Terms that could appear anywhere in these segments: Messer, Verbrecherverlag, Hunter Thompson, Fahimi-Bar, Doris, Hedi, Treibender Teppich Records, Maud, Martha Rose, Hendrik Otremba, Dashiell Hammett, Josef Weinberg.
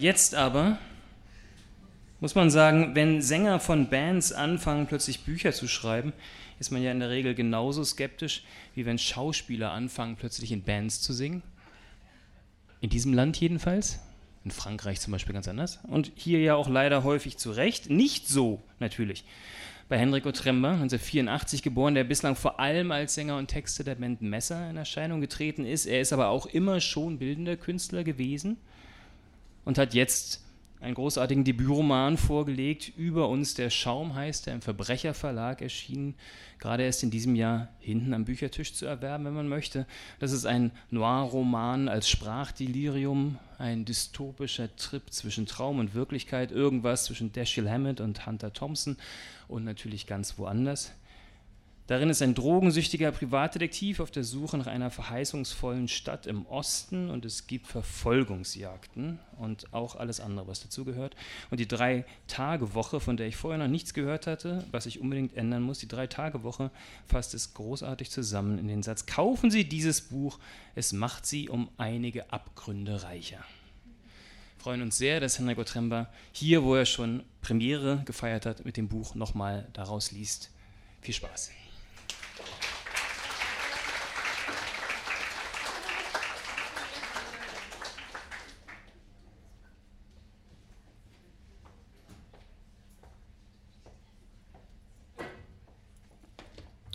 Jetzt aber muss man sagen, wenn Sänger von Bands anfangen, plötzlich Bücher zu schreiben, ist man ja in der Regel genauso skeptisch, wie wenn Schauspieler anfangen, plötzlich in Bands zu singen. In diesem Land jedenfalls. In Frankreich zum Beispiel ganz anders. Und hier ja auch leider häufig zu Recht. Nicht so, natürlich. Bei Hendrik Otremba, 1984 geboren, der bislang vor allem als Sänger und Texter der Band Messer in Erscheinung getreten ist. Er ist aber auch immer schon bildender Künstler gewesen und hat jetzt einen großartigen Debütroman vorgelegt. Über uns der Schaum heißt er, im Verbrecherverlag erschienen. Gerade erst in diesem Jahr hinten am Büchertisch zu erwerben, wenn man möchte. Das ist ein Noir-Roman als Sprachdelirium, ein dystopischer Trip zwischen Traum und Wirklichkeit, irgendwas zwischen Dashiell Hammett und Hunter Thompson und natürlich ganz woanders. Darin ist ein drogensüchtiger Privatdetektiv auf der Suche nach einer verheißungsvollen Stadt im Osten und es gibt Verfolgungsjagden und auch alles andere, was dazugehört. Und die 3-Tage-Woche, von der ich vorher noch nichts gehört hatte, was ich unbedingt ändern muss, die 3-Tage-Woche fasst es großartig zusammen in den Satz: Kaufen Sie dieses Buch, es macht Sie um einige Abgründe reicher. Wir freuen uns sehr, dass Hendrik Otremba hier, wo er schon Premiere gefeiert hat, mit dem Buch nochmal daraus liest. Viel Spaß.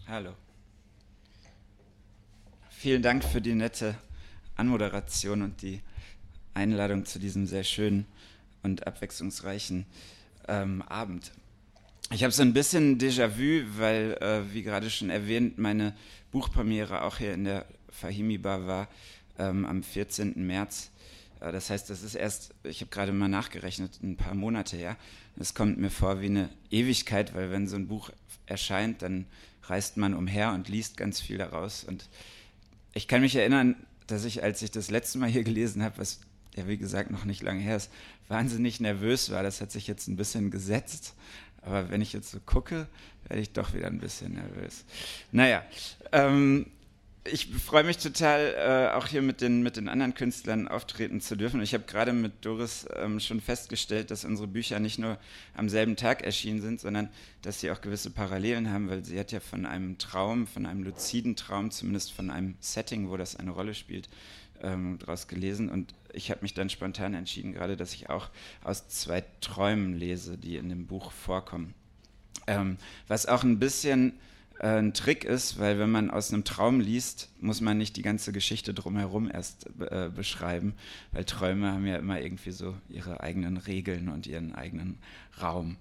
Hallo. Vielen Dank für die nette Anmoderation und die Einladung zu diesem sehr schönen und abwechslungsreichen Abend. Ich habe so ein bisschen Déjà-vu, weil, wie gerade schon erwähnt, meine Buchpremiere auch hier in der Fahimi-Bar war am 14. März. Das heißt, das ist erst, ich habe gerade mal nachgerechnet, ein paar Monate her. Das kommt mir vor wie eine Ewigkeit, weil wenn so ein Buch erscheint, dann reist man umher und liest ganz viel daraus. Und ich kann mich erinnern, dass ich, als ich das letzte Mal hier gelesen habe, was ja wie gesagt noch nicht lange her ist, wahnsinnig nervös war. Das hat sich jetzt ein bisschen gesetzt. Aber wenn ich jetzt so gucke, werde ich doch wieder ein bisschen nervös. Naja, ich freue mich total, auch hier mit den anderen Künstlern auftreten zu dürfen. Ich habe gerade mit Doris schon festgestellt, dass unsere Bücher nicht nur am selben Tag erschienen sind, sondern dass sie auch gewisse Parallelen haben, weil sie hat ja von einem Traum, von einem luziden Traum, zumindest von einem Setting, wo das eine Rolle spielt, daraus gelesen. Und ich habe mich dann spontan entschieden, gerade, dass ich auch aus 2 Träumen lese, die in dem Buch vorkommen. Was auch ein bisschen ein Trick ist, weil wenn man aus einem Traum liest, muss man nicht die ganze Geschichte drumherum erst beschreiben, weil Träume haben ja immer irgendwie so ihre eigenen Regeln und ihren eigenen Raum.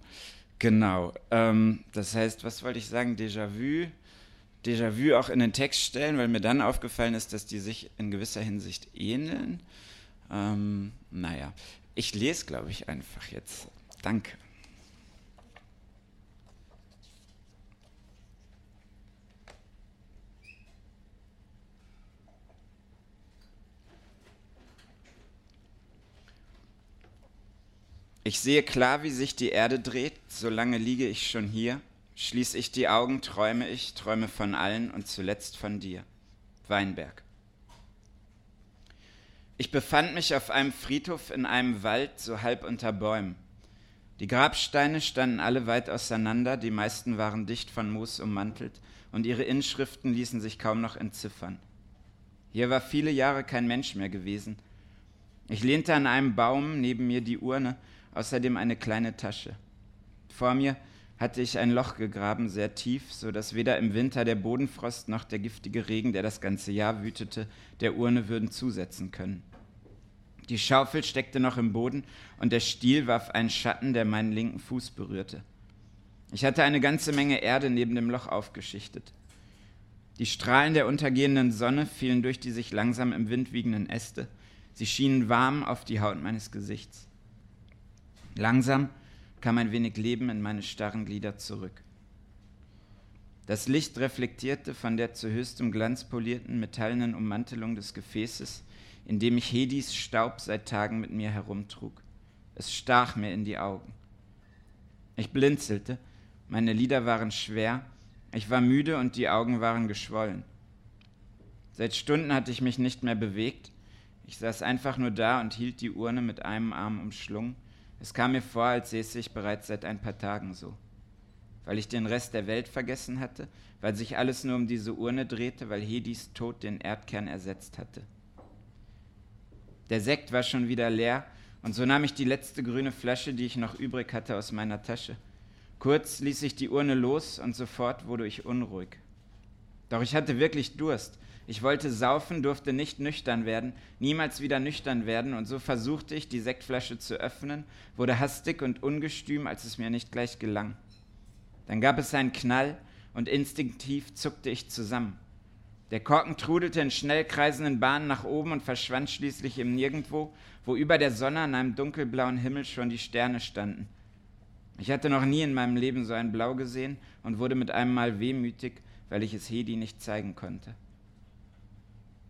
Genau. Das heißt, was wollte ich sagen? Déjà-vu auch in den Text stellen, weil mir dann aufgefallen ist, dass die sich in gewisser Hinsicht ähneln. Naja, ich lese, glaube ich, einfach jetzt. Danke. Ich sehe klar, wie sich die Erde dreht, solange liege ich schon hier. Schließe ich die Augen, träume ich, träume von allen und zuletzt von dir. Weinberg. Ich befand mich auf einem Friedhof in einem Wald, so halb unter Bäumen. Die Grabsteine standen alle weit auseinander, die meisten waren dicht von Moos ummantelt und ihre Inschriften ließen sich kaum noch entziffern. Hier war viele Jahre kein Mensch mehr gewesen. Ich lehnte an einem Baum, neben mir die Urne, außerdem eine kleine Tasche. Vor mir hatte ich ein Loch gegraben, sehr tief, sodass weder im Winter der Bodenfrost noch der giftige Regen, der das ganze Jahr wütete, der Urne würden zusetzen können. Die Schaufel steckte noch im Boden und der Stiel warf einen Schatten, der meinen linken Fuß berührte. Ich hatte eine ganze Menge Erde neben dem Loch aufgeschichtet. Die Strahlen der untergehenden Sonne fielen durch die sich langsam im Wind wiegenden Äste. Sie schienen warm auf die Haut meines Gesichts. Langsam kam ein wenig Leben in meine starren Glieder zurück. Das Licht reflektierte von der zu höchstem Glanz polierten, metallenen Ummantelung des Gefäßes, in dem ich Hedis Staub seit Tagen mit mir herumtrug. Es stach mir in die Augen. Ich blinzelte, meine Lider waren schwer, ich war müde und die Augen waren geschwollen. Seit Stunden hatte ich mich nicht mehr bewegt. Ich saß einfach nur da und hielt die Urne mit einem Arm umschlungen. Es kam mir vor, als säße ich bereits seit ein paar Tagen so. Weil ich den Rest der Welt vergessen hatte, weil sich alles nur um diese Urne drehte, weil Hedis Tod den Erdkern ersetzt hatte. Der Sekt war schon wieder leer und so nahm ich die letzte grüne Flasche, die ich noch übrig hatte, aus meiner Tasche. Kurz ließ ich die Urne los und sofort wurde ich unruhig. Doch ich hatte wirklich Durst. Ich wollte saufen, durfte nicht nüchtern werden, niemals wieder nüchtern werden, und so versuchte ich, die Sektflasche zu öffnen, wurde hastig und ungestüm, als es mir nicht gleich gelang. Dann gab es einen Knall und instinktiv zuckte ich zusammen. Der Korken trudelte in schnell kreisenden Bahnen nach oben und verschwand schließlich im Nirgendwo, wo über der Sonne an einem dunkelblauen Himmel schon die Sterne standen. Ich hatte noch nie in meinem Leben so ein Blau gesehen und wurde mit einem Mal wehmütig, weil ich es Hedi nicht zeigen konnte.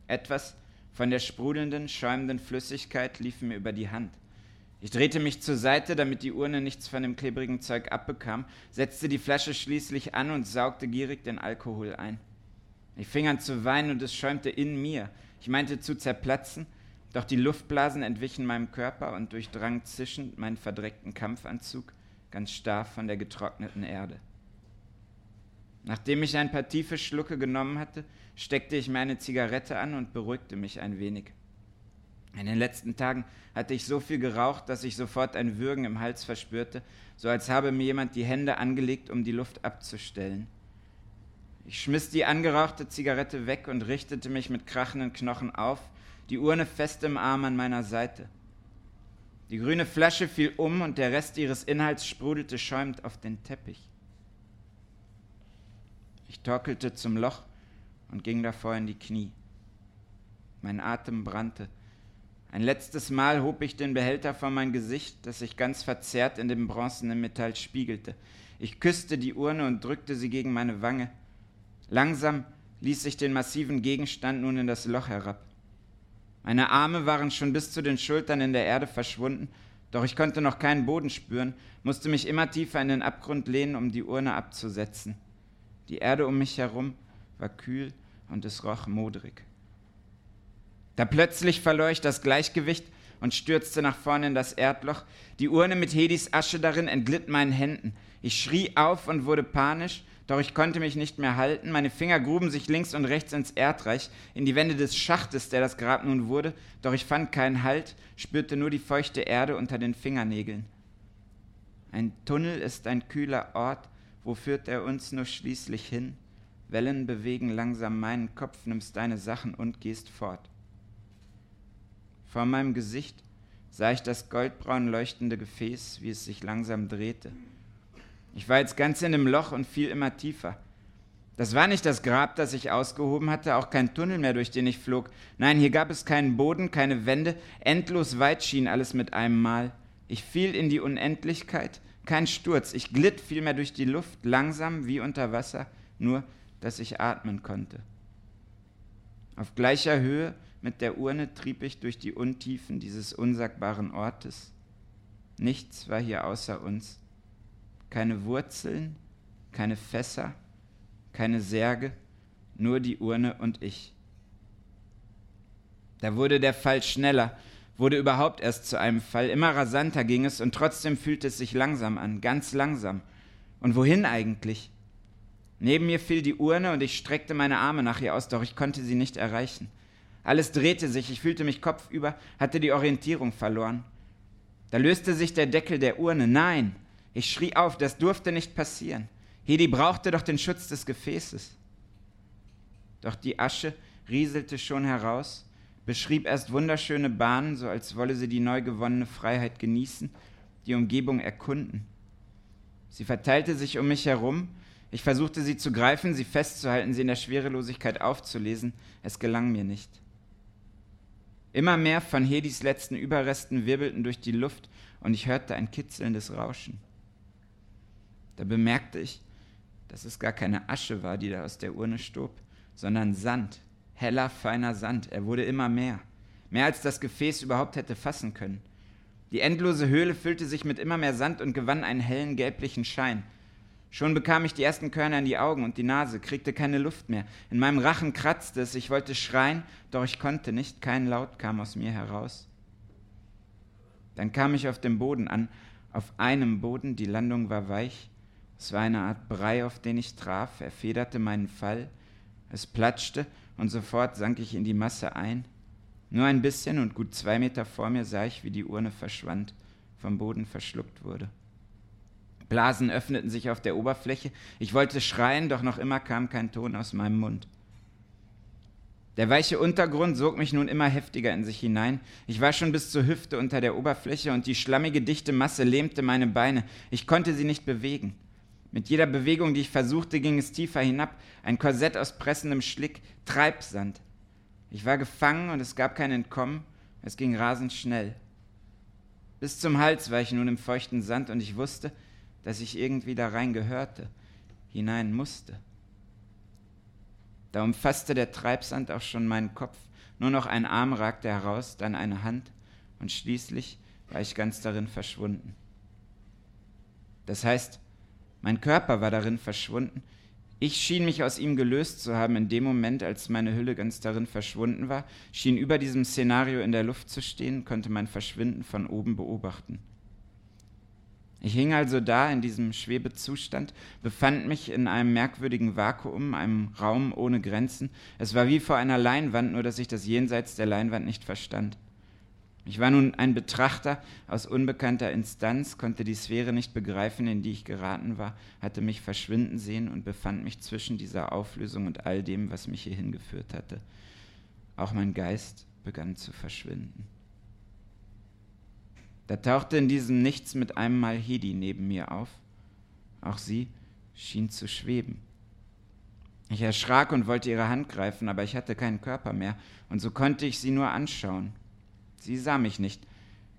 Etwas von der sprudelnden, schäumenden Flüssigkeit lief mir über die Hand. Ich drehte mich zur Seite, damit die Urne nichts von dem klebrigen Zeug abbekam, setzte die Flasche schließlich an und saugte gierig den Alkohol ein. Ich fing an zu weinen und es schäumte in mir. Ich meinte zu zerplatzen, doch die Luftblasen entwichen meinem Körper und durchdrangen zischend meinen verdreckten Kampfanzug, ganz starr von der getrockneten Erde. Nachdem ich ein paar tiefe Schlucke genommen hatte, steckte ich mir eine Zigarette an und beruhigte mich ein wenig. In den letzten Tagen hatte ich so viel geraucht, dass ich sofort ein Würgen im Hals verspürte, so als habe mir jemand die Hände angelegt, um die Luft abzustellen. Ich schmiss die angerauchte Zigarette weg und richtete mich mit krachenden Knochen auf, die Urne fest im Arm an meiner Seite. Die grüne Flasche fiel um und der Rest ihres Inhalts sprudelte schäumend auf den Teppich. Ich torkelte zum Loch und ging davor in die Knie. Mein Atem brannte. Ein letztes Mal hob ich den Behälter vor mein Gesicht, das sich ganz verzerrt in dem bronzenen Metall spiegelte. Ich küsste die Urne und drückte sie gegen meine Wange. Langsam ließ ich den massiven Gegenstand nun in das Loch herab. Meine Arme waren schon bis zu den Schultern in der Erde verschwunden, doch ich konnte noch keinen Boden spüren, musste mich immer tiefer in den Abgrund lehnen, um die Urne abzusetzen. Die Erde um mich herum war kühl und es roch modrig. Da plötzlich verlor ich das Gleichgewicht und stürzte nach vorne in das Erdloch. Die Urne mit Hedis Asche darin entglitt meinen Händen. Ich schrie auf und wurde panisch, doch ich konnte mich nicht mehr halten. Meine Finger gruben sich links und rechts ins Erdreich, in die Wände des Schachtes, der das Grab nun wurde, doch ich fand keinen Halt, spürte nur die feuchte Erde unter den Fingernägeln. Ein Tunnel ist ein kühler Ort, wo führt er uns nur schließlich hin? Wellen bewegen langsam meinen Kopf, nimmst deine Sachen und gehst fort. Vor meinem Gesicht sah ich das goldbraun leuchtende Gefäß, wie es sich langsam drehte. Ich war jetzt ganz in dem Loch und fiel immer tiefer. Das war nicht das Grab, das ich ausgehoben hatte, auch kein Tunnel mehr, durch den ich flog. Nein, hier gab es keinen Boden, keine Wände, endlos weit schien alles mit einem Mal. Ich fiel in die Unendlichkeit, kein Sturz, ich glitt vielmehr durch die Luft, langsam wie unter Wasser, nur dass ich atmen konnte. Auf gleicher Höhe mit der Urne trieb ich durch die Untiefen dieses unsagbaren Ortes. Nichts war hier außer uns. Keine Wurzeln, keine Fässer, keine Särge, nur die Urne und ich. Da wurde der Fall schneller, wurde überhaupt erst zu einem Fall. Immer rasanter ging es und trotzdem fühlte es sich langsam an, ganz langsam. Und wohin eigentlich? Neben mir fiel die Urne und ich streckte meine Arme nach ihr aus, doch ich konnte sie nicht erreichen. Alles drehte sich, ich fühlte mich kopfüber, hatte die Orientierung verloren. Da löste sich der Deckel der Urne. Nein, ich schrie auf, das durfte nicht passieren. Hedi brauchte doch den Schutz des Gefäßes. Doch die Asche rieselte schon heraus, beschrieb erst wunderschöne Bahnen, so als wolle sie die neu gewonnene Freiheit genießen, die Umgebung erkunden. Sie verteilte sich um mich herum. Ich versuchte sie zu greifen, sie festzuhalten, sie in der Schwerelosigkeit aufzulesen. Es gelang mir nicht. Immer mehr von Hedis letzten Überresten wirbelten durch die Luft und ich hörte ein kitzelndes Rauschen. Da bemerkte ich, dass es gar keine Asche war, die da aus der Urne stob, sondern Sand, heller, feiner Sand. Er wurde immer mehr, mehr als das Gefäß überhaupt hätte fassen können. Die endlose Höhle füllte sich mit immer mehr Sand und gewann einen hellen, gelblichen Schein. Schon bekam ich die ersten Körner in die Augen und die Nase, kriegte keine Luft mehr. In meinem Rachen kratzte es, ich wollte schreien, doch ich konnte nicht, kein Laut kam aus mir heraus. Dann kam ich auf dem Boden an, auf einem Boden, die Landung war weich. Es war eine Art Brei, auf den ich traf, er federte meinen Fall. Es platschte und sofort sank ich in die Masse ein. Nur ein bisschen und gut 2 Meter vor mir sah ich, wie die Urne verschwand, vom Boden verschluckt wurde. Blasen öffneten sich auf der Oberfläche. Ich wollte schreien, doch noch immer kam kein Ton aus meinem Mund. Der weiche Untergrund sog mich nun immer heftiger in sich hinein. Ich war schon bis zur Hüfte unter der Oberfläche und die schlammige, dichte Masse lähmte meine Beine. Ich konnte sie nicht bewegen. Mit jeder Bewegung, die ich versuchte, ging es tiefer hinab. Ein Korsett aus pressendem Schlick, Treibsand. Ich war gefangen und es gab kein Entkommen. Es ging rasend schnell. Bis zum Hals war ich nun im feuchten Sand und ich wusste, dass ich irgendwie da rein gehörte, hinein musste. Da umfasste der Treibsand auch schon meinen Kopf, nur noch ein Arm ragte heraus, dann eine Hand und schließlich war ich ganz darin verschwunden. Das heißt, mein Körper war darin verschwunden. Ich schien mich aus ihm gelöst zu haben in dem Moment, als meine Hülle ganz darin verschwunden war, schien über diesem Szenario in der Luft zu stehen, konnte mein Verschwinden von oben beobachten. Ich hing also da in diesem Schwebezustand, befand mich in einem merkwürdigen Vakuum, einem Raum ohne Grenzen. Es war wie vor einer Leinwand, nur dass ich das Jenseits der Leinwand nicht verstand. Ich war nun ein Betrachter aus unbekannter Instanz, konnte die Sphäre nicht begreifen, in die ich geraten war, hatte mich verschwinden sehen und befand mich zwischen dieser Auflösung und all dem, was mich hier hingeführt hatte. Auch mein Geist begann zu verschwinden. Da tauchte in diesem Nichts mit einem Mal Hedi neben mir auf. Auch sie schien zu schweben. Ich erschrak und wollte ihre Hand greifen, aber ich hatte keinen Körper mehr und so konnte ich sie nur anschauen. Sie sah mich nicht.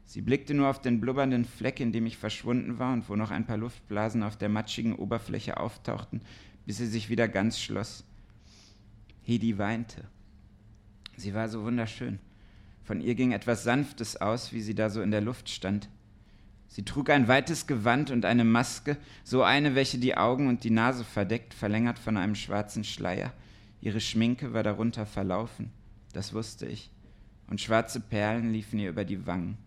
Sie blickte nur auf den blubbernden Fleck, in dem ich verschwunden war und wo noch ein paar Luftblasen auf der matschigen Oberfläche auftauchten, bis sie sich wieder ganz schloss. Hedi weinte. Sie war so wunderschön. Von ihr ging etwas Sanftes aus, wie sie da so in der Luft stand. Sie trug ein weites Gewand und eine Maske, so eine, welche die Augen und die Nase verdeckt, verlängert von einem schwarzen Schleier. Ihre Schminke war darunter verlaufen, das wusste ich, und schwarze Perlen liefen ihr über die Wangen.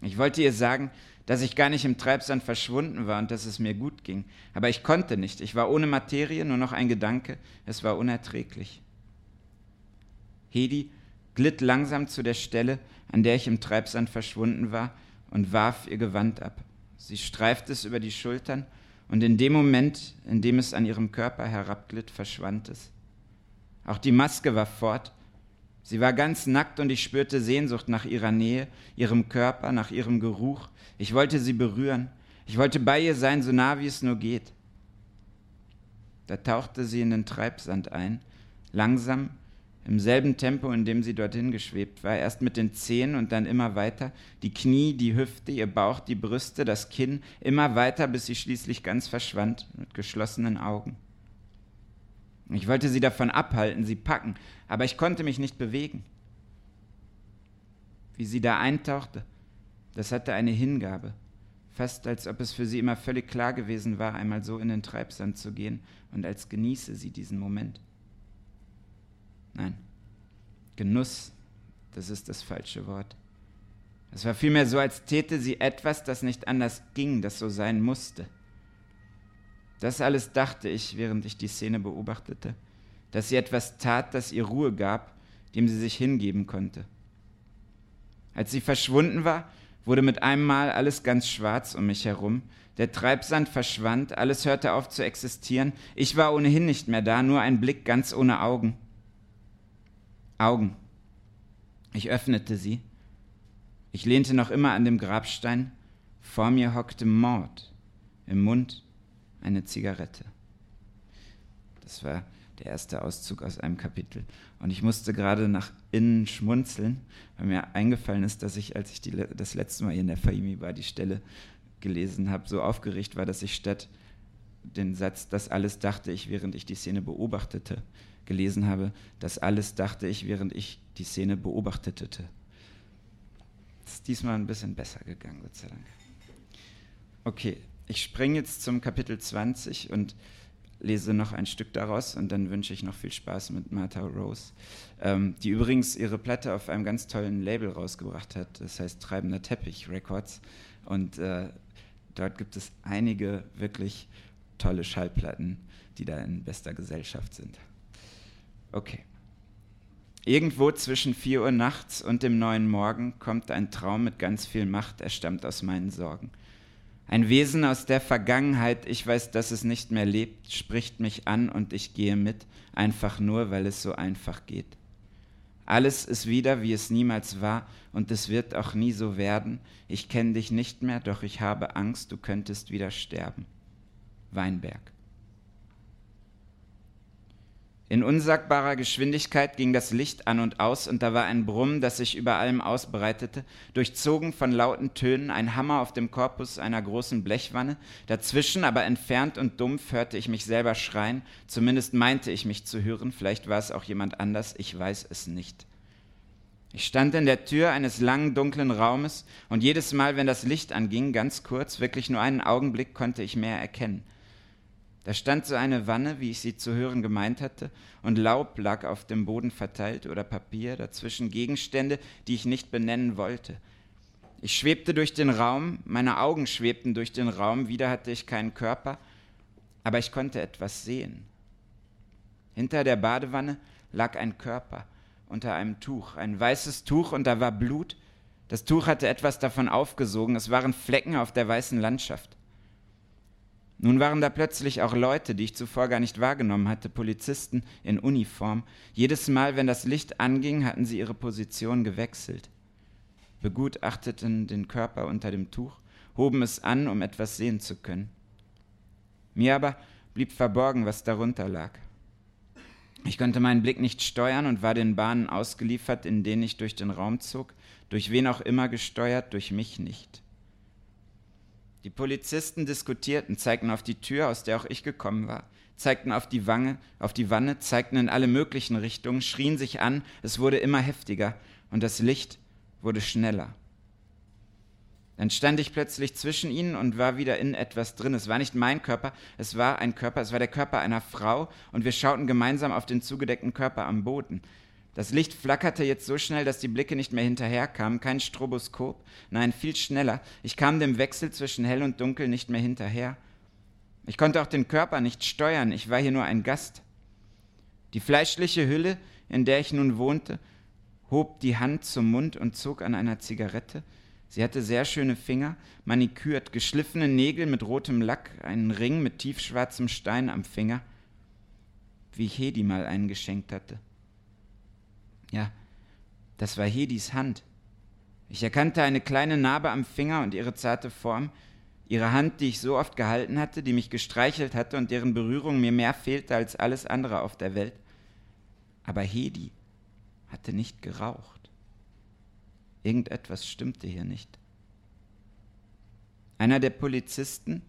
Ich wollte ihr sagen, dass ich gar nicht im Treibsand verschwunden war und dass es mir gut ging, aber ich konnte nicht, ich war ohne Materie, nur noch ein Gedanke, es war unerträglich. Hedi glitt langsam zu der Stelle, an der ich im Treibsand verschwunden war, und warf ihr Gewand ab. Sie streifte es über die Schultern, und in dem Moment, in dem es an ihrem Körper herabglitt, verschwand es. Auch die Maske war fort. Sie war ganz nackt, und ich spürte Sehnsucht nach ihrer Nähe, ihrem Körper, nach ihrem Geruch. Ich wollte sie berühren. Ich wollte bei ihr sein, so nah wie es nur geht. Da tauchte sie in den Treibsand ein, langsam, im selben Tempo, in dem sie dorthin geschwebt war, erst mit den Zehen und dann immer weiter, die Knie, die Hüfte, ihr Bauch, die Brüste, das Kinn, immer weiter, bis sie schließlich ganz verschwand, mit geschlossenen Augen. Ich wollte sie davon abhalten, sie packen, aber ich konnte mich nicht bewegen. Wie sie da eintauchte, das hatte eine Hingabe, fast als ob es für sie immer völlig klar gewesen war, einmal so in den Treibsand zu gehen und als genieße sie diesen Moment. Nein, Genuss, das ist das falsche Wort. Es war vielmehr so, als täte sie etwas, das nicht anders ging, das so sein musste. Das alles dachte ich, während ich die Szene beobachtete, dass sie etwas tat, das ihr Ruhe gab, dem sie sich hingeben konnte. Als sie verschwunden war, wurde mit einem Mal alles ganz schwarz um mich herum. Der Treibsand verschwand, alles hörte auf zu existieren. Ich war ohnehin nicht mehr da, nur ein Blick ganz ohne Augen. Augen. Ich öffnete sie. Ich lehnte noch immer an dem Grabstein. Vor mir hockte Maud, im Mund eine Zigarette. Das war der erste Auszug aus einem Kapitel. Und ich musste gerade nach innen schmunzeln, weil mir eingefallen ist, dass ich, als ich das letzte Mal hier in der Fahimi-Bar die Stelle gelesen habe, so aufgeregt war, dass ich statt den Satz, das alles dachte ich, während ich die Szene beobachtete, gelesen habe, das alles dachte ich, während ich die Szene beobachtete. Das ist diesmal ein bisschen besser gegangen, Gott sei Dank. Okay, Ich springe jetzt zum Kapitel 20 und lese noch ein Stück daraus und dann wünsche ich noch viel Spaß mit Martha Rose, die übrigens ihre Platte auf einem ganz tollen Label rausgebracht hat, das heißt Treibender Teppich Records, und dort gibt es einige wirklich tolle Schallplatten, die da in bester Gesellschaft sind. Okay. Irgendwo zwischen 4 Uhr nachts und dem neuen Morgen kommt ein Traum mit ganz viel Macht, er stammt aus meinen Sorgen. Ein Wesen aus der Vergangenheit, ich weiß, dass es nicht mehr lebt, spricht mich an und ich gehe mit, einfach nur, weil es so einfach geht. Alles ist wieder, wie es niemals war, und es wird auch nie so werden. Ich kenne dich nicht mehr, doch ich habe Angst, du könntest wieder sterben. Weinberg. In unsagbarer Geschwindigkeit ging das Licht an und aus und da war ein Brummen, das sich über allem ausbreitete, durchzogen von lauten Tönen, ein Hammer auf dem Korpus einer großen Blechwanne. Dazwischen, aber entfernt und dumpf, hörte ich mich selber schreien. Zumindest meinte ich mich zu hören, vielleicht war es auch jemand anders, ich weiß es nicht. Ich stand in der Tür eines langen, dunklen Raumes und jedes Mal, wenn das Licht anging, ganz kurz, wirklich nur einen Augenblick, konnte ich mehr erkennen. Da stand so eine Wanne, wie ich sie zu hören gemeint hatte, und Laub lag auf dem Boden verteilt oder Papier, dazwischen Gegenstände, die ich nicht benennen wollte. Ich schwebte durch den Raum, meine Augen schwebten durch den Raum, wieder hatte ich keinen Körper, aber ich konnte etwas sehen. Hinter der Badewanne lag ein Körper unter einem Tuch, ein weißes Tuch, und da war Blut. Das Tuch hatte etwas davon aufgesogen, es waren Flecken auf der weißen Landschaft. Nun waren da plötzlich auch Leute, die ich zuvor gar nicht wahrgenommen hatte, Polizisten in Uniform. Jedes Mal, wenn das Licht anging, hatten sie ihre Position gewechselt. Begutachteten den Körper unter dem Tuch, hoben es an, um etwas sehen zu können. Mir aber blieb verborgen, was darunter lag. Ich konnte meinen Blick nicht steuern und war den Bahnen ausgeliefert, in denen ich durch den Raum zog, durch wen auch immer gesteuert, durch mich nicht. Die Polizisten diskutierten, zeigten auf die Tür, aus der auch ich gekommen war, zeigten auf die Wange, auf die Wanne, zeigten in alle möglichen Richtungen, schrien sich an, es wurde immer heftiger und das Licht wurde schneller. Dann stand ich plötzlich zwischen ihnen und war wieder in etwas drin. Es war nicht mein Körper, es war ein Körper, es war der Körper einer Frau und wir schauten gemeinsam auf den zugedeckten Körper am Boden. Das Licht flackerte jetzt so schnell, dass die Blicke nicht mehr hinterherkamen. Kein Stroboskop, nein, viel schneller. Ich kam dem Wechsel zwischen hell und dunkel nicht mehr hinterher. Ich konnte auch den Körper nicht steuern, ich war hier nur ein Gast. Die fleischliche Hülle, in der ich nun wohnte, hob die Hand zum Mund und zog an einer Zigarette. Sie hatte sehr schöne Finger, manikürt, geschliffene Nägel mit rotem Lack, einen Ring mit tiefschwarzem Stein am Finger, wie ich Hedi mal einen geschenkt hatte. Ja, das war Hedis Hand. Ich erkannte eine kleine Narbe am Finger und ihre zarte Form, ihre Hand, die ich so oft gehalten hatte, die mich gestreichelt hatte und deren Berührung mir mehr fehlte als alles andere auf der Welt. Aber Hedi hatte nicht geraucht. Irgendetwas stimmte hier nicht. Einer der Polizisten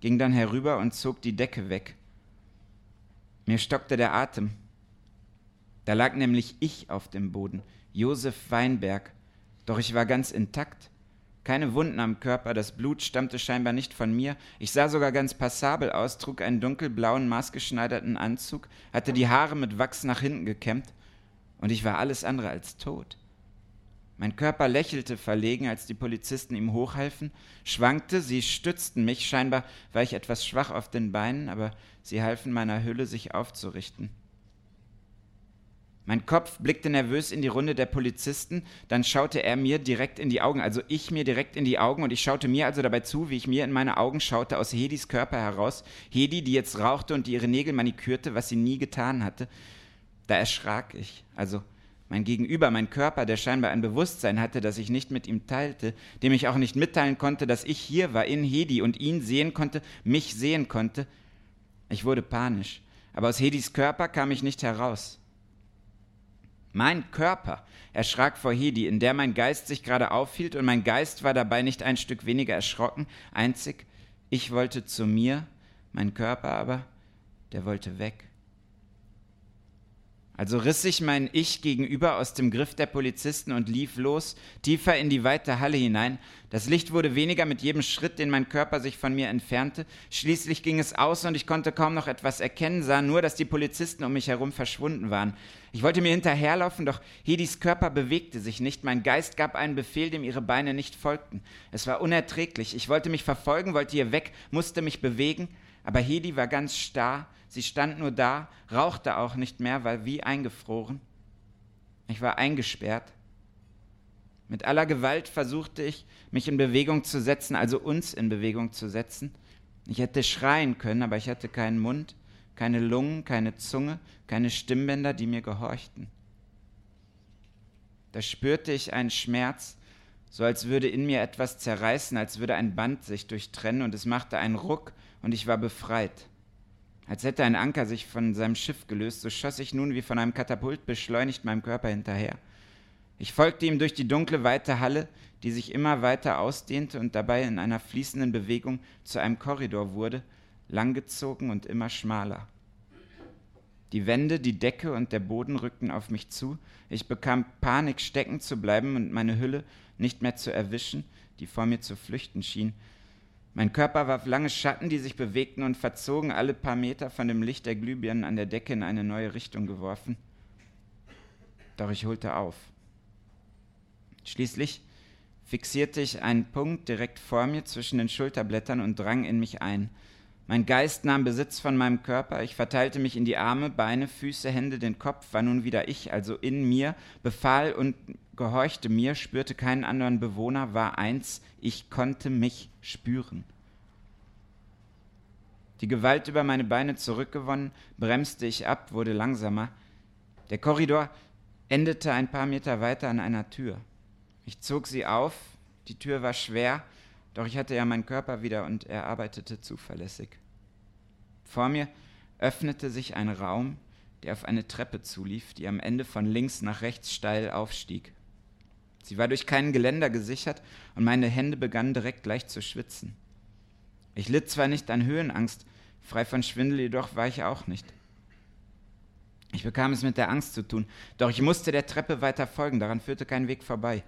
ging dann herüber und zog die Decke weg. Mir stockte der Atem. Da lag nämlich ich auf dem Boden, Josef Weinberg, doch ich war ganz intakt. Keine Wunden am Körper, das Blut stammte scheinbar nicht von mir. Ich sah sogar ganz passabel aus, trug einen dunkelblauen, maßgeschneiderten Anzug, hatte die Haare mit Wachs nach hinten gekämmt und ich war alles andere als tot. Mein Körper lächelte verlegen, als die Polizisten ihm hochhalfen, schwankte, sie stützten mich, scheinbar war ich etwas schwach auf den Beinen, aber sie halfen meiner Hülle, sich aufzurichten. Mein Kopf blickte nervös in die Runde der Polizisten, dann schaute er mir direkt in die Augen, also ich mir direkt in die Augen und ich schaute mir also dabei zu, wie ich mir in meine Augen schaute, aus Hedis Körper heraus, Hedi, die jetzt rauchte und die ihre Nägel manikürte, was sie nie getan hatte. Da erschrak ich, also mein Gegenüber, mein Körper, der scheinbar ein Bewusstsein hatte, das ich nicht mit ihm teilte, dem ich auch nicht mitteilen konnte, dass ich hier war, in Hedi und ihn sehen konnte, mich sehen konnte. Ich wurde panisch, aber aus Hedis Körper kam ich nicht heraus. Mein Körper erschrak vor Hedi, in der mein Geist sich gerade aufhielt und mein Geist war dabei nicht ein Stück weniger erschrocken, einzig, ich wollte zu mir, mein Körper aber, der wollte weg. Also riss ich mein Ich gegenüber aus dem Griff der Polizisten und lief los, tiefer in die weite Halle hinein. Das Licht wurde weniger mit jedem Schritt, den mein Körper sich von mir entfernte. Schließlich ging es aus und ich konnte kaum noch etwas erkennen, sah nur, dass die Polizisten um mich herum verschwunden waren. Ich wollte mir hinterherlaufen, doch Hedis Körper bewegte sich nicht. Mein Geist gab einen Befehl, dem ihre Beine nicht folgten. Es war unerträglich. Ich wollte mich verfolgen, wollte ihr weg, musste mich bewegen. Aber Hedi war ganz starr, sie stand nur da, rauchte auch nicht mehr, war wie eingefroren. Ich war eingesperrt. Mit aller Gewalt versuchte ich, mich in Bewegung zu setzen, also uns in Bewegung zu setzen. Ich hätte schreien können, aber ich hatte keinen Mund, keine Lungen, keine Zunge, keine Stimmbänder, die mir gehorchten. Da spürte ich einen Schmerz, so als würde in mir etwas zerreißen, als würde ein Band sich durchtrennen, und es machte einen Ruck, und ich war befreit. Als hätte ein Anker sich von seinem Schiff gelöst, so schoss ich nun wie von einem Katapult beschleunigt meinem Körper hinterher. Ich folgte ihm durch die dunkle, weite Halle, die sich immer weiter ausdehnte und dabei in einer fließenden Bewegung zu einem Korridor wurde, langgezogen und immer schmaler. Die Wände, die Decke und der Boden rückten auf mich zu. Ich bekam Panik, stecken zu bleiben und meine Hülle nicht mehr zu erwischen, die vor mir zu flüchten schien. Mein Körper warf lange Schatten, die sich bewegten und verzogen, alle paar Meter von dem Licht der Glühbirnen an der Decke in eine neue Richtung geworfen. Doch ich holte auf. Schließlich fixierte ich einen Punkt direkt vor mir zwischen den Schulterblättern und drang in mich ein. Mein Geist nahm Besitz von meinem Körper, ich verteilte mich in die Arme, Beine, Füße, Hände, den Kopf, war nun wieder ich, also in mir, befahl und gehorchte mir, spürte keinen anderen Bewohner, war eins, ich konnte mich spüren. Die Gewalt über meine Beine zurückgewonnen, bremste ich ab, wurde langsamer. Der Korridor endete ein paar Meter weiter an einer Tür. Ich zog sie auf, die Tür war schwer, doch ich hatte ja meinen Körper wieder und er arbeitete zuverlässig. Vor mir öffnete sich ein Raum, der auf eine Treppe zulief, die am Ende von links nach rechts steil aufstieg. Sie war durch kein Geländer gesichert und meine Hände begannen direkt leicht zu schwitzen. Ich litt zwar nicht an Höhenangst, frei von Schwindel jedoch war ich auch nicht. Ich bekam es mit der Angst zu tun, doch ich musste der Treppe weiter folgen, daran führte kein Weg vorbei.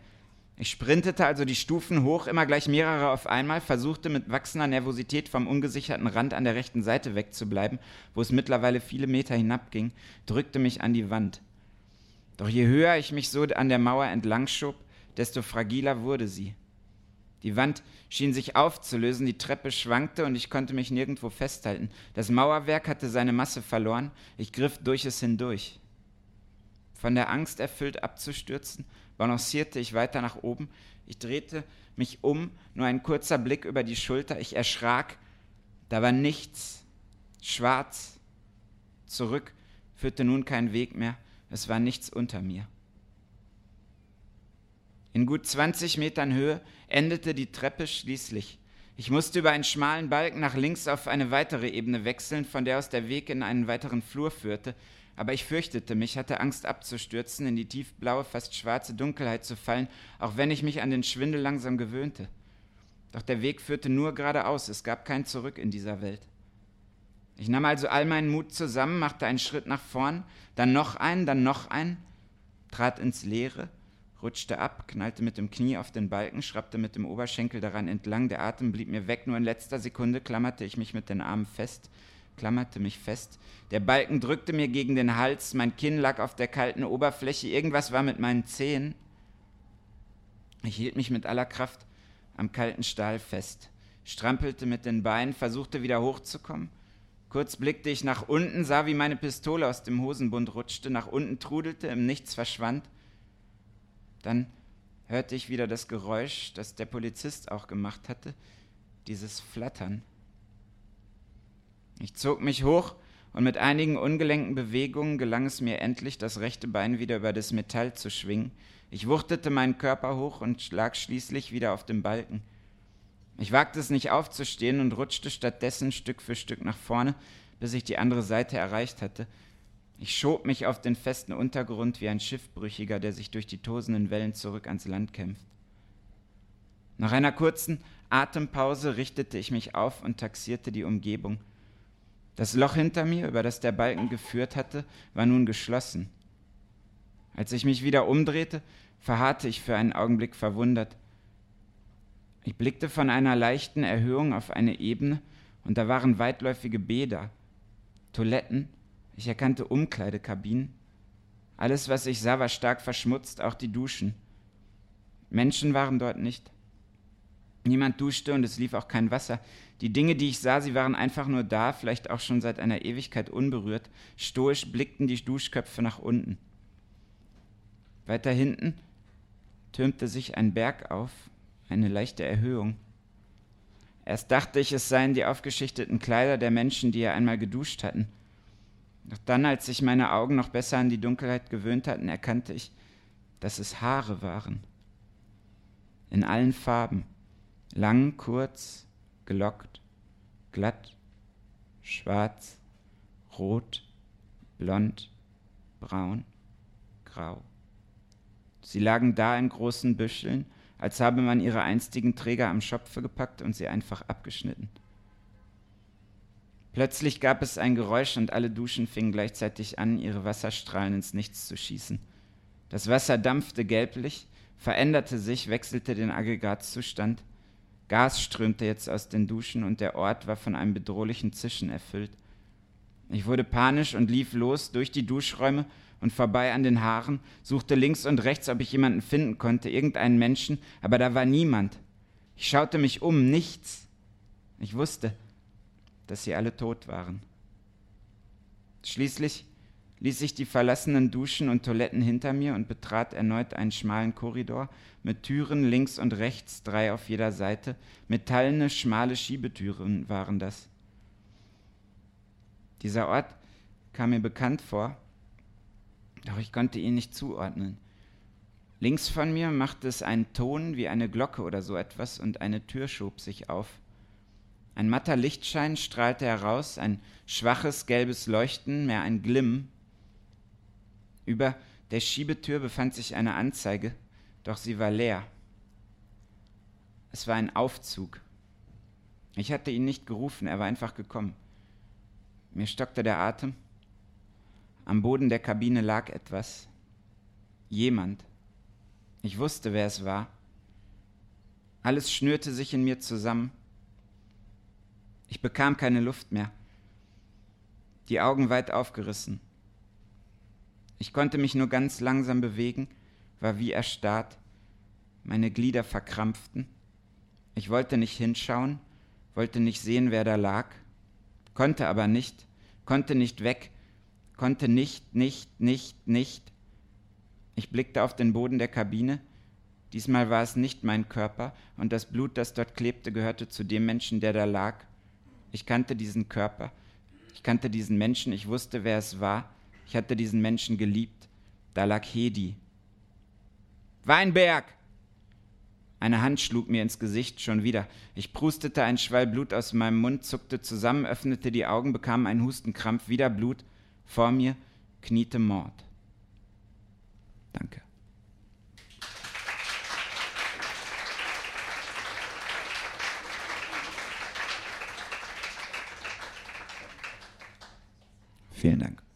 Ich sprintete also die Stufen hoch, immer gleich mehrere auf einmal, versuchte mit wachsender Nervosität vom ungesicherten Rand an der rechten Seite wegzubleiben, wo es mittlerweile viele Meter hinabging, drückte mich an die Wand. Doch je höher ich mich so an der Mauer entlang schob, desto fragiler wurde sie. Die Wand schien sich aufzulösen, die Treppe schwankte und ich konnte mich nirgendwo festhalten. Das Mauerwerk hatte seine Masse verloren, ich griff durch es hindurch. Von der Angst erfüllt abzustürzen, balancierte ich weiter nach oben. Ich drehte mich um, nur ein kurzer Blick über die Schulter. Ich erschrak, da war nichts, schwarz. Zurück führte nun kein Weg mehr, es war nichts unter mir. In gut 20 Metern Höhe endete die Treppe schließlich. Ich musste über einen schmalen Balken nach links auf eine weitere Ebene wechseln, von der aus der Weg in einen weiteren Flur führte. Aber ich fürchtete mich, hatte Angst abzustürzen, in die tiefblaue, fast schwarze Dunkelheit zu fallen, auch wenn ich mich an den Schwindel langsam gewöhnte. Doch der Weg führte nur geradeaus, es gab kein Zurück in dieser Welt. Ich nahm also all meinen Mut zusammen, machte einen Schritt nach vorn, dann noch einen, trat ins Leere, rutschte ab, knallte mit dem Knie auf den Balken, schrappte mit dem Oberschenkel daran entlang, der Atem blieb mir weg, nur in letzter Sekunde klammerte ich mich mit den Armen fest, klammerte mich fest. Der Balken drückte mir gegen den Hals, mein Kinn lag auf der kalten Oberfläche, irgendwas war mit meinen Zehen. Ich hielt mich mit aller Kraft am kalten Stahl fest, strampelte mit den Beinen, versuchte wieder hochzukommen. Kurz blickte ich nach unten, sah, wie meine Pistole aus dem Hosenbund rutschte, nach unten trudelte, im Nichts verschwand. Dann hörte ich wieder das Geräusch, das der Polizist auch gemacht hatte, dieses Flattern. Ich zog mich hoch und mit einigen ungelenken Bewegungen gelang es mir endlich, das rechte Bein wieder über das Metall zu schwingen. Ich wuchtete meinen Körper hoch und lag schließlich wieder auf dem Balken. Ich wagte es nicht aufzustehen und rutschte stattdessen Stück für Stück nach vorne, bis ich die andere Seite erreicht hatte. Ich schob mich auf den festen Untergrund wie ein Schiffbrüchiger, der sich durch die tosenden Wellen zurück ans Land kämpft. Nach einer kurzen Atempause richtete ich mich auf und taxierte die Umgebung. Das Loch hinter mir, über das der Balken geführt hatte, war nun geschlossen. Als ich mich wieder umdrehte, verharrte ich für einen Augenblick verwundert. Ich blickte von einer leichten Erhöhung auf eine Ebene und da waren weitläufige Bäder, Toiletten, ich erkannte Umkleidekabinen. Alles, was ich sah, war stark verschmutzt, auch die Duschen. Menschen waren dort nicht. Niemand duschte und es lief auch kein Wasser. Die Dinge, die ich sah, sie waren einfach nur da, vielleicht auch schon seit einer Ewigkeit unberührt. Stoisch blickten die Duschköpfe nach unten. Weiter hinten türmte sich ein Berg auf, eine leichte Erhöhung. Erst dachte ich, es seien die aufgeschichteten Kleider der Menschen, die ja einmal geduscht hatten. Doch dann, als sich meine Augen noch besser an die Dunkelheit gewöhnt hatten, erkannte ich, dass es Haare waren. In allen Farben. Lang, kurz, gelockt, glatt, schwarz, rot, blond, braun, grau. Sie lagen da in großen Büscheln, als habe man ihre einstigen Träger am Schopfe gepackt und sie einfach abgeschnitten. Plötzlich gab es ein Geräusch und alle Duschen fingen gleichzeitig an, ihre Wasserstrahlen ins Nichts zu schießen. Das Wasser dampfte gelblich, veränderte sich, wechselte den Aggregatzustand. Gas strömte jetzt aus den Duschen und der Ort war von einem bedrohlichen Zischen erfüllt. Ich wurde panisch und lief los durch die Duschräume und vorbei an den Haaren, suchte links und rechts, ob ich jemanden finden konnte, irgendeinen Menschen, aber da war niemand. Ich schaute mich um, nichts. Ich wusste, dass sie alle tot waren. Schließlich ließ ich die verlassenen Duschen und Toiletten hinter mir und betrat erneut einen schmalen Korridor mit Türen links und rechts, 3 auf jeder Seite. Metallene, schmale Schiebetüren waren das. Dieser Ort kam mir bekannt vor, doch ich konnte ihn nicht zuordnen. Links von mir machte es einen Ton wie eine Glocke oder so etwas und eine Tür schob sich auf. Ein matter Lichtschein strahlte heraus, ein schwaches gelbes Leuchten, mehr ein Glimm. Über der Schiebetür befand sich eine Anzeige, doch sie war leer. Es war ein Aufzug. Ich hatte ihn nicht gerufen, er war einfach gekommen. Mir stockte der Atem. Am Boden der Kabine lag etwas. Jemand. Ich wusste, wer es war. Alles schnürte sich in mir zusammen. Ich bekam keine Luft mehr. Die Augen weit aufgerissen. Ich konnte mich nur ganz langsam bewegen, war wie erstarrt. Meine Glieder verkrampften. Ich wollte nicht hinschauen, wollte nicht sehen, wer da lag. Konnte aber nicht, konnte nicht weg, konnte nicht. Ich blickte auf den Boden der Kabine. Diesmal war es nicht mein Körper und das Blut, das dort klebte, gehörte zu dem Menschen, der da lag. Ich kannte diesen Körper, ich kannte diesen Menschen, ich wusste, wer es war. Ich hatte diesen Menschen geliebt. Da lag Hedi. Weinberg! Eine Hand schlug mir ins Gesicht, schon wieder. Ich prustete einen Schwall Blut aus meinem Mund, zuckte zusammen, öffnete die Augen, bekam einen Hustenkrampf, wieder Blut. Vor mir kniete Maud. Danke. Vielen Dank.